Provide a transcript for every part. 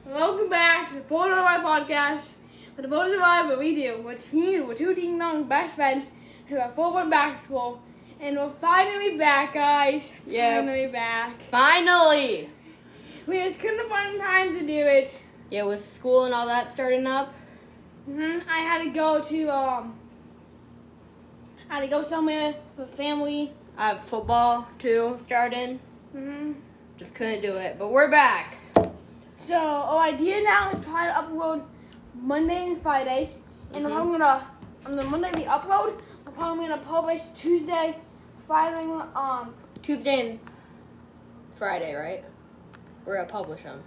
Welcome back to the Ball Don't Lie podcast. With the Ball Don't Lie, what we do, we're teaming with two ding-dong best friends who are forward basketball, and we're finally back, guys. Yeah. Finally back. Finally. We just couldn't find time to do it. Yeah, with school and all that starting up. I had to go to somewhere for family. I have football, too, starting. Just couldn't do it, but we're back. So, our idea now is try to upload Monday and Fridays. And I'm gonna, on the Monday we upload, I'm probably gonna publish Tuesday, Friday, Tuesday and Friday, right? We're gonna publish them.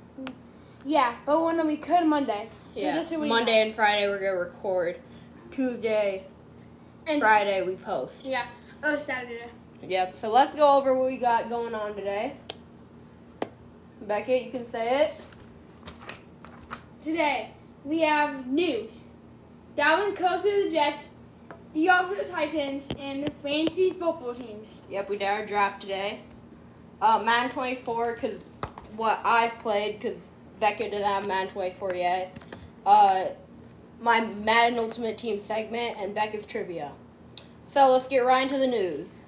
Yeah, but when we could Monday. So yeah, just Monday and Friday we're gonna record. Tuesday and Friday we post. Yeah. Oh, Saturday. Yep. So let's go over what we got going on today. Beckett, you can say it. Today we have news. Dalvin Cook to the Jets, the DHop to the Titans, and the fancy football teams. Yep, we did our draft today. Madden 24, because what I've played, because Beckett didn't have Madden 24 yet. My Madden Ultimate Team segment, and Beckett's trivia. So let's get right into the news.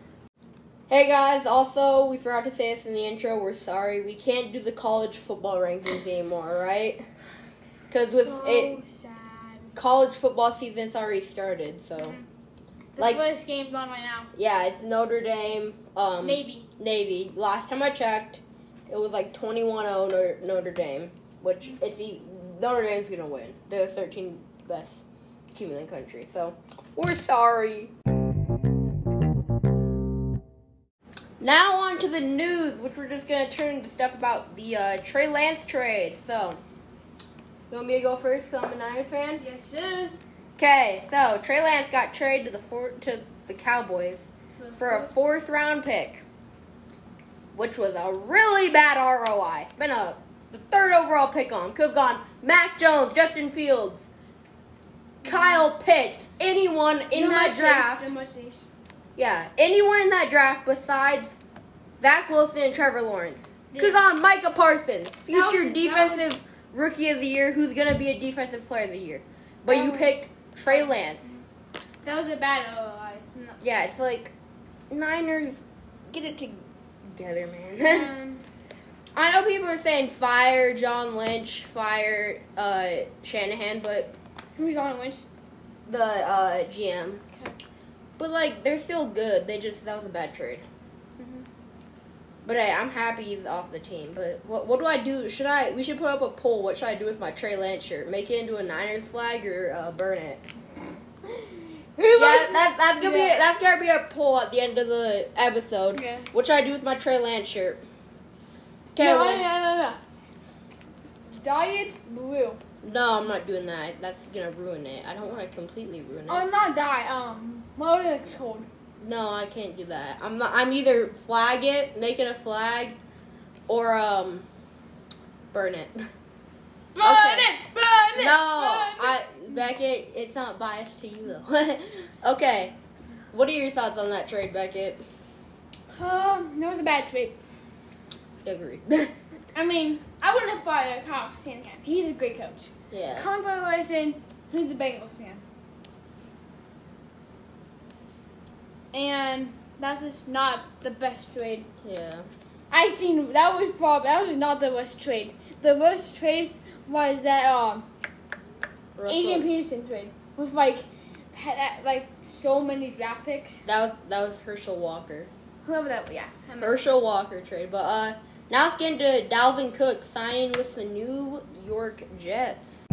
Hey guys, also, we forgot to say this in the intro, we're sorry, we can't do the college football rankings anymore, right? Because with college football season's already started, so. The first game's on right now. Yeah, it's Notre Dame. Navy. Last time I checked, it was like 21-0 Notre Dame, which Notre Dame's going to win. They're the 13th best team in the country, so we're sorry. Now on to the news, which we're just going to turn into stuff about the Trey Lance trade. So, you want me to go first because I'm a Niners fan? Yes, sir. Okay, so Trey Lance got traded to the Cowboys for a fourth-round pick, which was a really bad ROI. It's been the third overall pick on. Could have gone Mac Jones, Justin Fields, Kyle Pitts, anyone in that draft. Yeah, anyone in that draft besides Zach Wilson and Trevor Lawrence. Could have gone Micah Parsons, future defensive rookie of the year, who's going to be a defensive player of the year. But you picked Trey Lance. That was a bad ROI. No. Yeah, it's like, Niners, get it together, man. I know people are saying fire John Lynch, fire Shanahan, but... Who's John Lynch? The GM. Okay. But, like, they're still good. That was a bad trade. But, hey, I'm happy he's off the team. But what do I do? We should put up a poll. What should I do with my Trey Lance shirt? Make it into a Niners flag or burn it? That's going to be a poll at the end of the episode. Yeah. What should I do with my Trey Lance shirt? No. Diet blue. No, I'm not doing that. That's gonna ruin it. I don't want to completely ruin it. Oh, not diet. What is it called? No, I can't do that. I'm either flag it, make it a flag, or burn it. Burn it. Beckett, it's not biased to you though. Okay, what are your thoughts on that trade, Beckett? That was a bad trade. Agreed. I mean, I wouldn't have fired Kyle Shanahan. He's a great coach. Yeah. Comparison, he's the Bengals man. And that's just not the best trade. Yeah. That was not the worst trade. The worst trade was that A.J. Peterson trade with like so many draft picks. That was Herschel Walker. Whoever that was, yeah. Herschel Walker trade, but now let's get into Dalvin Cook signing with the New York Jets.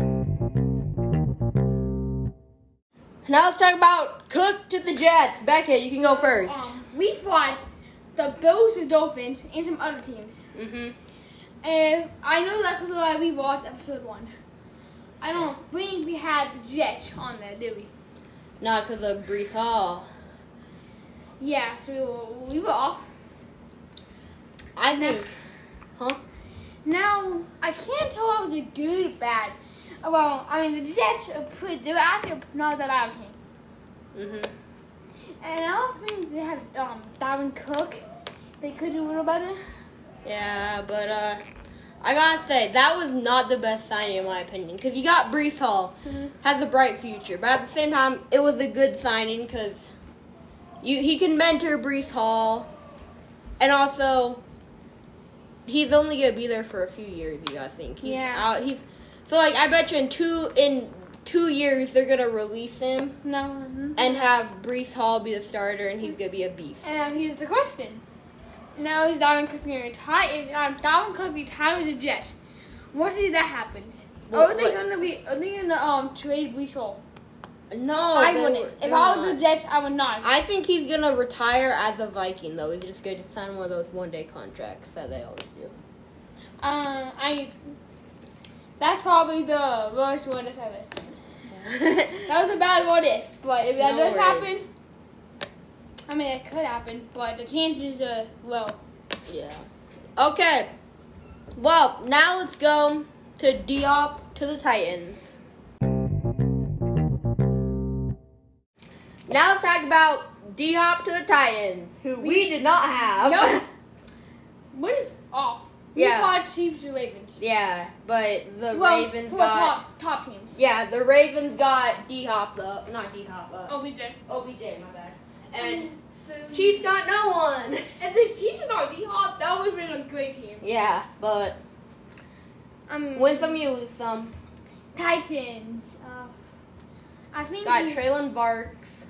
Now let's talk about Cook to the Jets. Beckett, you can go first. We fought the Bills, the Dolphins, and some other teams. And I know that's why we watched episode 1. I don't think we had Jets on there, did we? Not because of Breece Hall. Yeah, so we were off. I think. Huh? Now, I can't tell if it was a good or bad. Well, I mean, the Jets are they're actually not that bad team. And I also think they have Dalvin Cook. They could do a little better. Yeah, but I gotta say, that was not the best signing in my opinion. Because you got Breece Hall. Mm-hmm. Has a bright future. But at the same time, it was a good signing because he can mentor Breece Hall. And also, he's only going to be there for a few years, you guys think. So, I bet you in two years, they're going to release him. No. Mm-hmm. And have Breece Hall be the starter, and he's going to be a beast. And here's the question. Now, is Dalvin Cook going to retire? If Dalvin Cook retires a Jet, what if that happens? Are they going to trade Breece Hall? No. I wouldn't. If I was the Jets, I would not. I think he's going to retire as a Viking, though. He's just going to sign one of those one-day contracts that they always do. That's probably the worst what if ever. Yeah. That was a bad what if, but if that does happen, I mean, it could happen, but the chances are low. Yeah. Okay. Well, now let's go to DHop to the Titans. Now let's talk about DHop to the Titans, who we did not have. No. What is off? Yeah. We thought Chiefs or Ravens. Yeah, but Ravens got... top teams. Yeah, the Ravens got DHop though. Not DHop, but... OBJ, my bad. And the Chiefs got no one. If the Chiefs got DHop, that would have been a great team. Yeah, but... win some, you lose some. Titans. I think... Got Traylon Barks.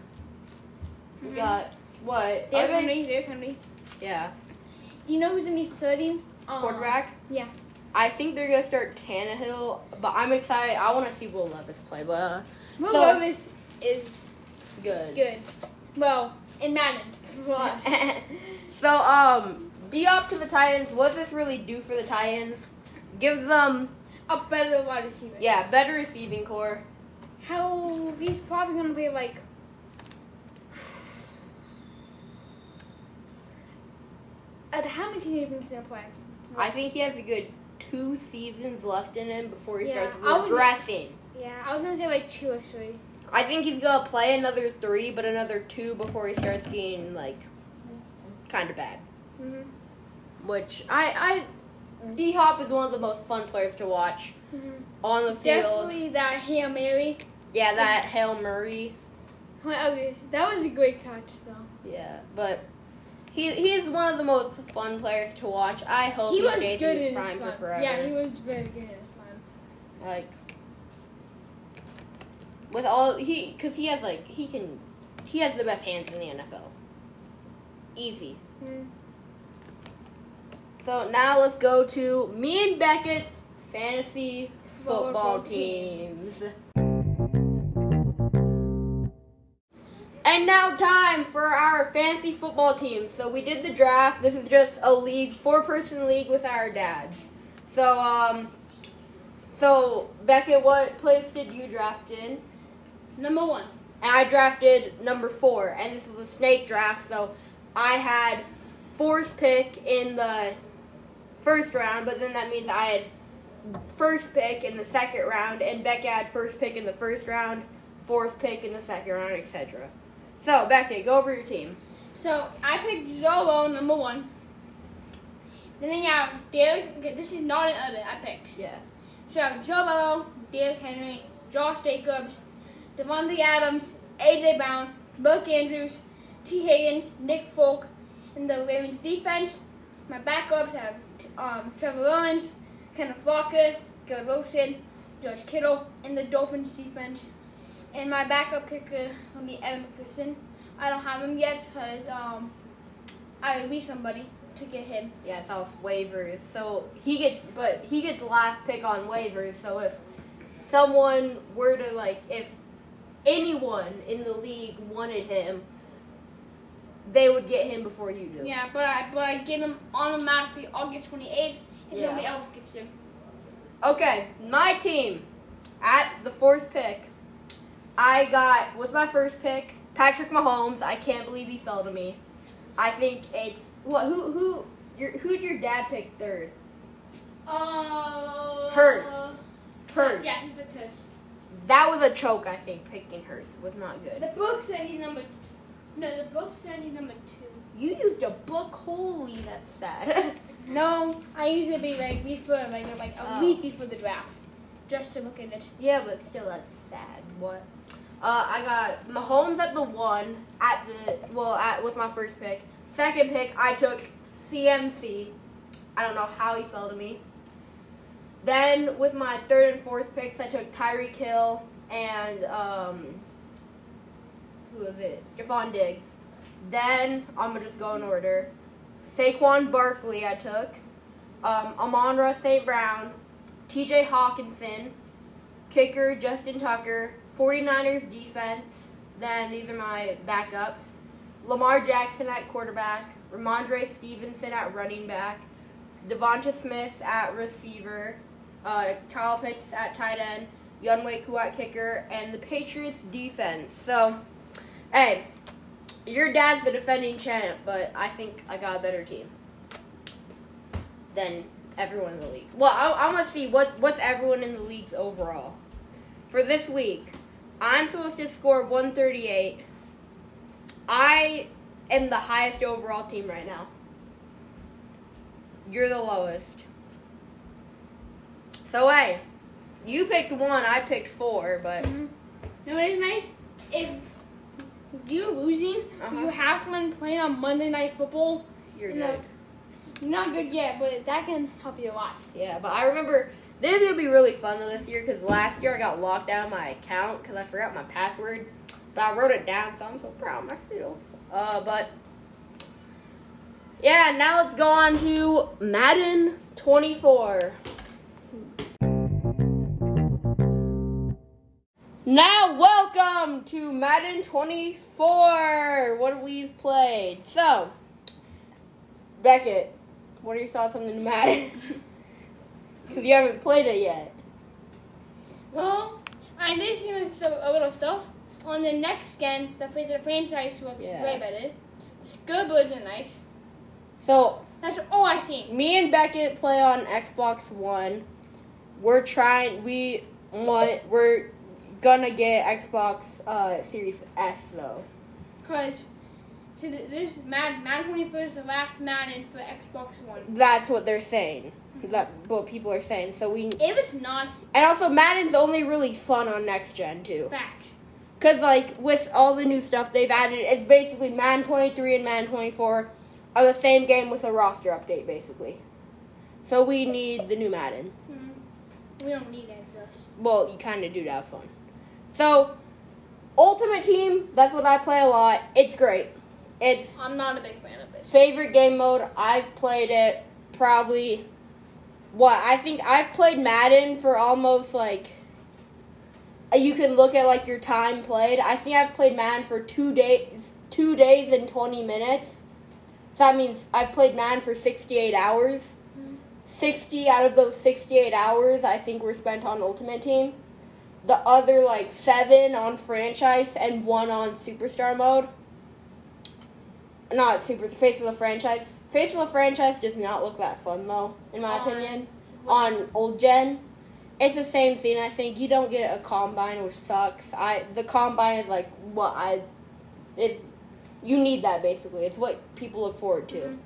We got, what? Derek Henry. Yeah. Do you know who's going to be starting? Quarterback? Yeah. I think they're going to start Tannehill, but I'm excited. I want to see Will Levis play, but... Will Levis is... Good. Well, in Madden, for us. So, DHop to the Titans. What does this really do for the Titans? Gives them... a better wide receiver. Yeah, better receiving core. He's probably going to be, like... how many seasons he's going to play? I think he has a good 2 seasons left in him before he starts regressing. I was going to say like 2 or 3. I think he's going to play another 3, but another 2 before he starts getting like kind of bad. Mm-hmm. Which DHop is one of the most fun players to watch on the field. Definitely that Hail Mary. Yeah, that Hail Murray. That was a great catch though. Yeah, but... He is one of the most fun players to watch. I hope he stays in his prime for forever. Yeah, he was very good in his prime. Like, with all... He has the best hands in the NFL. Easy. Mm. So, now let's go to me and Beckett's fantasy football teams. And now time for our fantasy football team. So we did the draft. This is just a league, 4-person league with our dads. So, Beckett, what place did you draft in? Number 1. And I drafted number 4. And this was a snake draft, so I had 4th pick in the first round. But then that means I had 1st pick in the second round. And Beckett had 1st pick in the first round, 4th pick in the second round, etc. So, Becky, go over your team. So, I picked Zobo, number 1. Then you have Derek. Okay, this is not an other I picked. Yeah. So, I have Zobo, Derek Henry, Josh Jacobs, Devontae Adams, A.J. Brown, Mark Andrews, T. Higgins, Nick Folk, and the Ravens defense. My backups have Trevor Lawrence, Kenneth Walker, Gil Wilson, George Kittle, and the Dolphins defense. And my backup kicker will be Evan McPherson. I don't have him yet because I would be somebody to get him. Yeah, it's off waivers. So he gets last pick on waivers. So if someone were to if anyone in the league wanted him, they would get him before you do. Yeah, but I get him automatically August 28th if nobody else gets him. Okay, my team at the 4th pick. I got, what's my 1st pick? Patrick Mahomes. I can't believe he fell to me. I think it's, who'd your dad pick 3rd? Hurts. Yeah, he picked Hurts. That was a choke, I think, picking Hurts. Was not good. The book said he's number No, the book's standing number 2. You used a book? Holy, that's sad. No, I used it like a week before the draft. Just to look at it. Yeah, but still, that's sad. What? I got Mahomes at the 1. Was my first pick. Second pick, I took CMC. I don't know how he fell to me. Then with my third and fourth picks, I took Tyreek Hill and who was it? Stephon Diggs. Then I'm gonna just go in order. Saquon Barkley, I took. Amon-Ra St. Brown, T.J. Hawkinson, kicker Justin Tucker, 49ers defense. Then these are my backups. Lamar Jackson at quarterback, Ramondre Stevenson at running back, Devonta Smith at receiver, Kyle Pitts at tight end, Younghoe Koo at kicker, and the Patriots defense. So, hey, your dad's the defending champ, but I think I got a better team than everyone in the league. Well, I want to see what's everyone in the league's overall. For this week, I'm supposed to score 138. I am the highest overall team right now. You're the lowest. So, hey, you picked 1, I picked 4, but... Mm-hmm. You know what is nice? If you're losing, you have someone playing on Monday Night Football. You're good. Not good yet, but that can help you a lot. Yeah, but I remember... This is going to be really fun this year, because last year I got locked out of my account because I forgot my password. But I wrote it down, so I'm so proud of myself. But... Yeah, now let's go on to Madden 24. Now, welcome to Madden 24, what we've played. So, Beckett, what are your thoughts on the new Madden? Because you haven't played it yet. Well, I did see a little stuff. On the next scan, the franchise looks way better. It's good, but it's nice. So, that's all I see. Me and Beckett play on Xbox One. We're gonna get Xbox Series S though. Cause this Madden 24 is the last Madden for Xbox One. That's what they're saying. That's what people are saying. So we. If it's not. And also, Madden's only really fun on next gen too. Facts. Cause like with all the new stuff they've added, it's basically Madden 23 and Madden 24. Are the same game with a roster update, basically. So we need the new Madden. Mm-hmm. We don't need Xbox. Well, you kind of do to have fun. So, Ultimate Team, that's what I play a lot. It's great. I'm not a big fan of it. Favorite game mode, I've played it probably... I think I've played Madden for almost, like... You can look at, like, your time played. I think I've played Madden for 2 days and 20 minutes. So that means I played Madden for 68 hours. 60 out of those 68 hours, I think, were spent on Ultimate Team. The other, 7 on Franchise and 1 on Superstar mode. Not Super, Face of the Franchise. Face of the Franchise does not look that fun, though, in my opinion. On old gen, it's the same thing, I think. You don't get a Combine, which sucks. The Combine is, it's... You need that, basically. It's what people look forward to. Mm-hmm.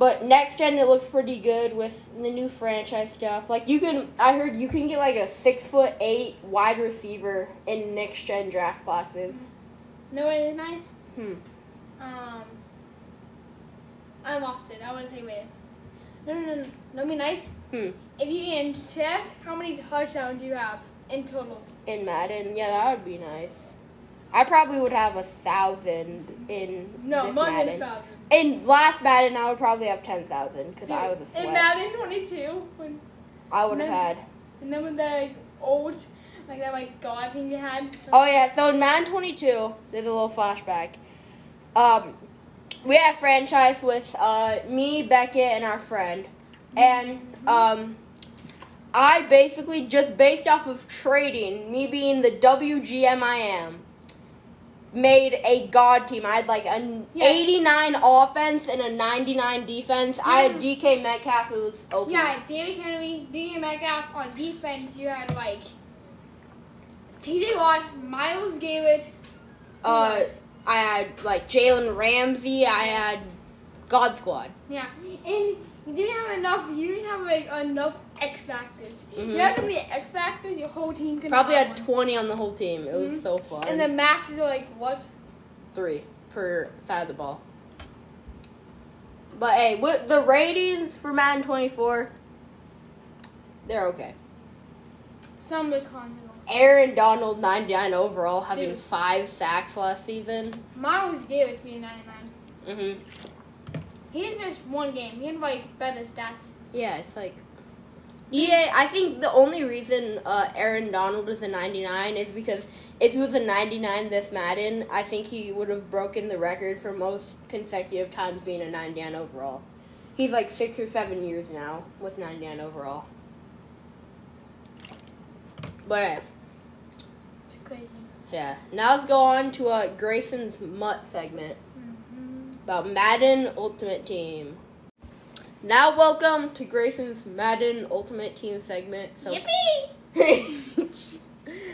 But next gen, it looks pretty good with the new franchise stuff. I heard you can get, a 6'8" wide receiver in next gen draft classes. Mm-hmm. Know what is nice? I lost it. I want to take it. No. Know what nice? If you can check how many touchdowns you have in total. In Madden? Yeah, that would be nice. I probably would have 1,000 in this more Madden. Than 1,000. In last Madden, I would probably have 10,000 because I was a sweat. In Madden 22, I would have had. And then with the old, that God thing you had. Oh yeah, so in Madden 22, there's a little flashback. We had a franchise with me, Beckett, and our friend, and I basically just based off of trading, me being the WGM I am. Made a god team. I had 89 offense and a 99 defense. Mm-hmm. I had DK Metcalf who was open. Yeah, Derek Henry, DK Metcalf on defense. You had TJ Watt, Myles Garrett. I had, like, Jalen Ramsey. I had God Squad. Yeah. And you didn't have enough X Factors. Mm-hmm. You had so many X Factors, your whole team could probably had 20 on the whole team. It was so fun. And the maxes are, like, what? 3 per side of the ball. But, hey, with the ratings for Madden 24, they're okay. Some of the content also. Aaron Donald, 99 overall, having 5 sacks last season. Miles Garrett being 99. Mm-hmm. He didn't miss one game. He had, like, better stats. Yeah, it's like... EA, I think the only reason Aaron Donald is a 99 is because if he was a 99 this Madden, I think he would have broken the record for most consecutive times being a 99 overall. He's like 6 or 7 years now with 99 overall. But, it's crazy. Yeah. Now let's go on to Grayson's Mutt segment about Madden Ultimate Team. Now welcome to Grayson's Madden Ultimate Team segment. So, yippee!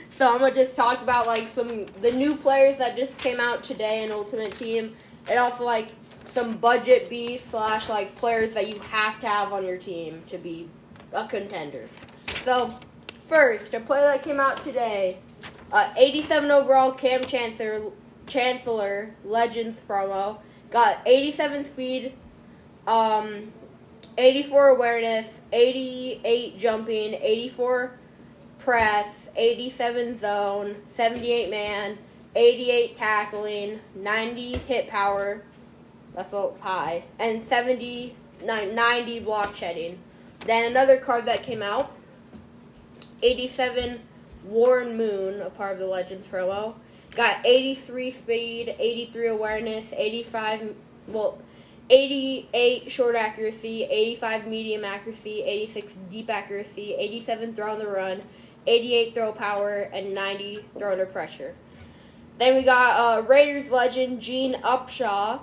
So I'm gonna just talk about like the new players that just came out today in Ultimate Team, and also like some budget B / like players that you have to have on your team to be a contender. So first, a player that came out today, 87 overall Cam Chancellor Legends promo, got 87 speed. 84 awareness, 88 jumping, 84 press, 87 zone, 78 man, 88 tackling, 90 hit power, that's a little high, and 90 block shedding. Then another card that came out, 87 Warren Moon, a part of the Legends promo, got 83 speed, 83 awareness, 88 short accuracy, 85 medium accuracy, 86 deep accuracy, 87 throw on the run, 88 throw power, and 90 throw under pressure. Then we got Raiders legend Gene Upshaw.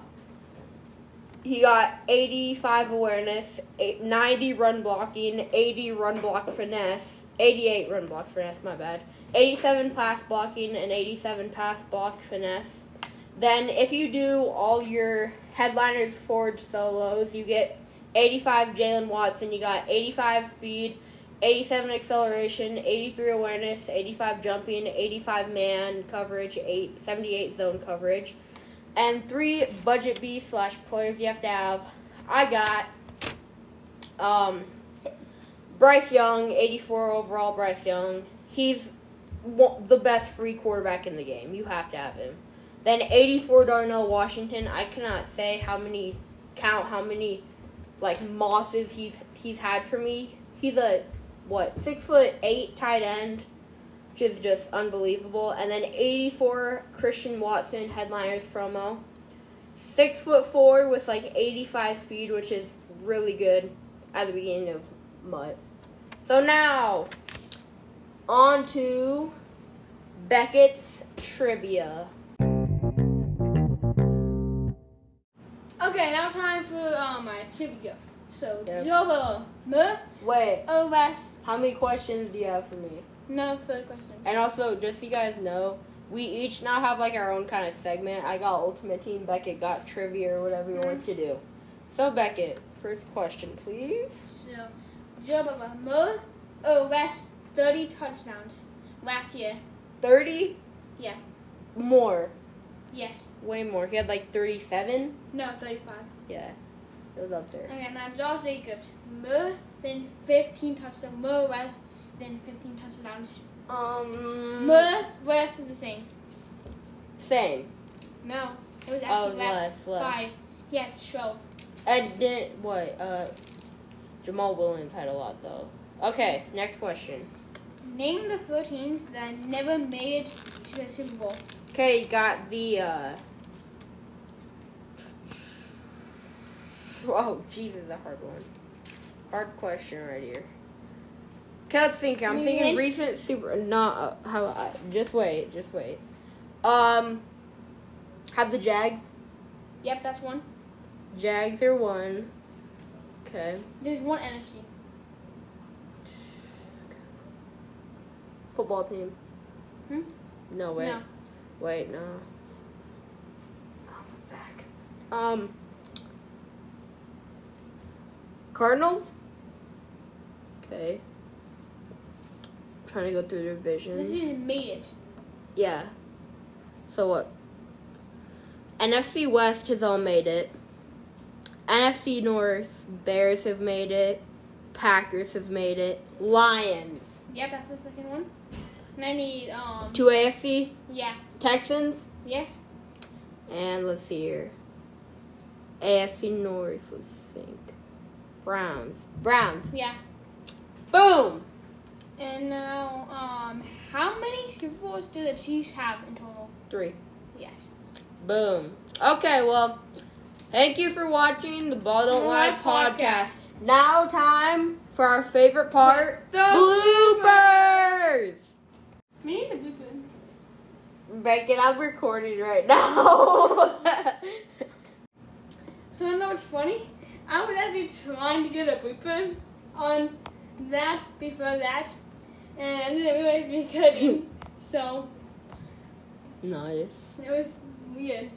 He got 85 awareness, 90 run blocking, 80 run block finesse, 88 run block finesse, my bad, 87 pass blocking, and 87 pass block finesse. Then if you do all your headliners forward solos, you get 85 Jalen Watson. You got 85 speed, 87 acceleration, 83 awareness, 85 jumping, 85 man coverage, 78 zone coverage. And 3 budget B / players you have to have. I got Bryce Young, 84 overall Bryce Young. He's the best free quarterback in the game. You have to have him. Then 84 Darnell Washington. I cannot say how many like mosses he's had for me. He's a 6'8" tight end, which is just unbelievable. And then 84 Christian Watson headliners promo. 6'4" with like 85 speed, which is really good at the beginning of Mutt. So now on to Beckett's trivia. Okay, now time for my trivia. So, how many questions do you have for me? No further questions. And also, just so you guys know, we each now have like our own kind of segment. I got Ultimate Team, Beckett got trivia or whatever you want to do. So, Beckett, first question, please. So, Joe Bubba, Mo or West 30 touchdowns last year? 30? Yeah. More. Yes. Way more. He had like 37? No, 35. Yeah. It was up there. Okay, now Josh Jacobs. More than 15 touchdowns. More less than 15 touchdowns. More less than the same. Same? No. It was actually less. 5. He had 12. And then, Jamal Williams had a lot, though. Okay, next question. Name the 4 teams that never made it to the Super Bowl. Okay, you got the, oh, Jesus, a hard one. Hard question right here. Cause I'm thinking recent Super... Just wait. Have the Jags? Yep, that's one. Jags are one. Okay. There's one NFC. Football team. No, wait. No. Wait, no. Cardinals? Okay. I'm trying to go through the divisions. This is made it. Yeah. So what? NFC West has all made it. NFC North, Bears have made it. Packers have made it. Lions. Yep, that's the second one. And I need, Two AFC? Yeah. Texans? Yes. And let's see here. AFC North, let's think. Browns. Browns. Yeah. Boom! And now, how many Super Bowls do the Chiefs have in total? 3. Yes. Boom. Okay, well, thank you for watching the Ball Don't Lie podcast. Now time for our favorite part, the bloopers! We need the bloopers. Beckett, I'm recording right now. So you know what's funny? I was actually trying to get a blooper on that before that, and then everybody's been cutting, so... Nice. It was weird.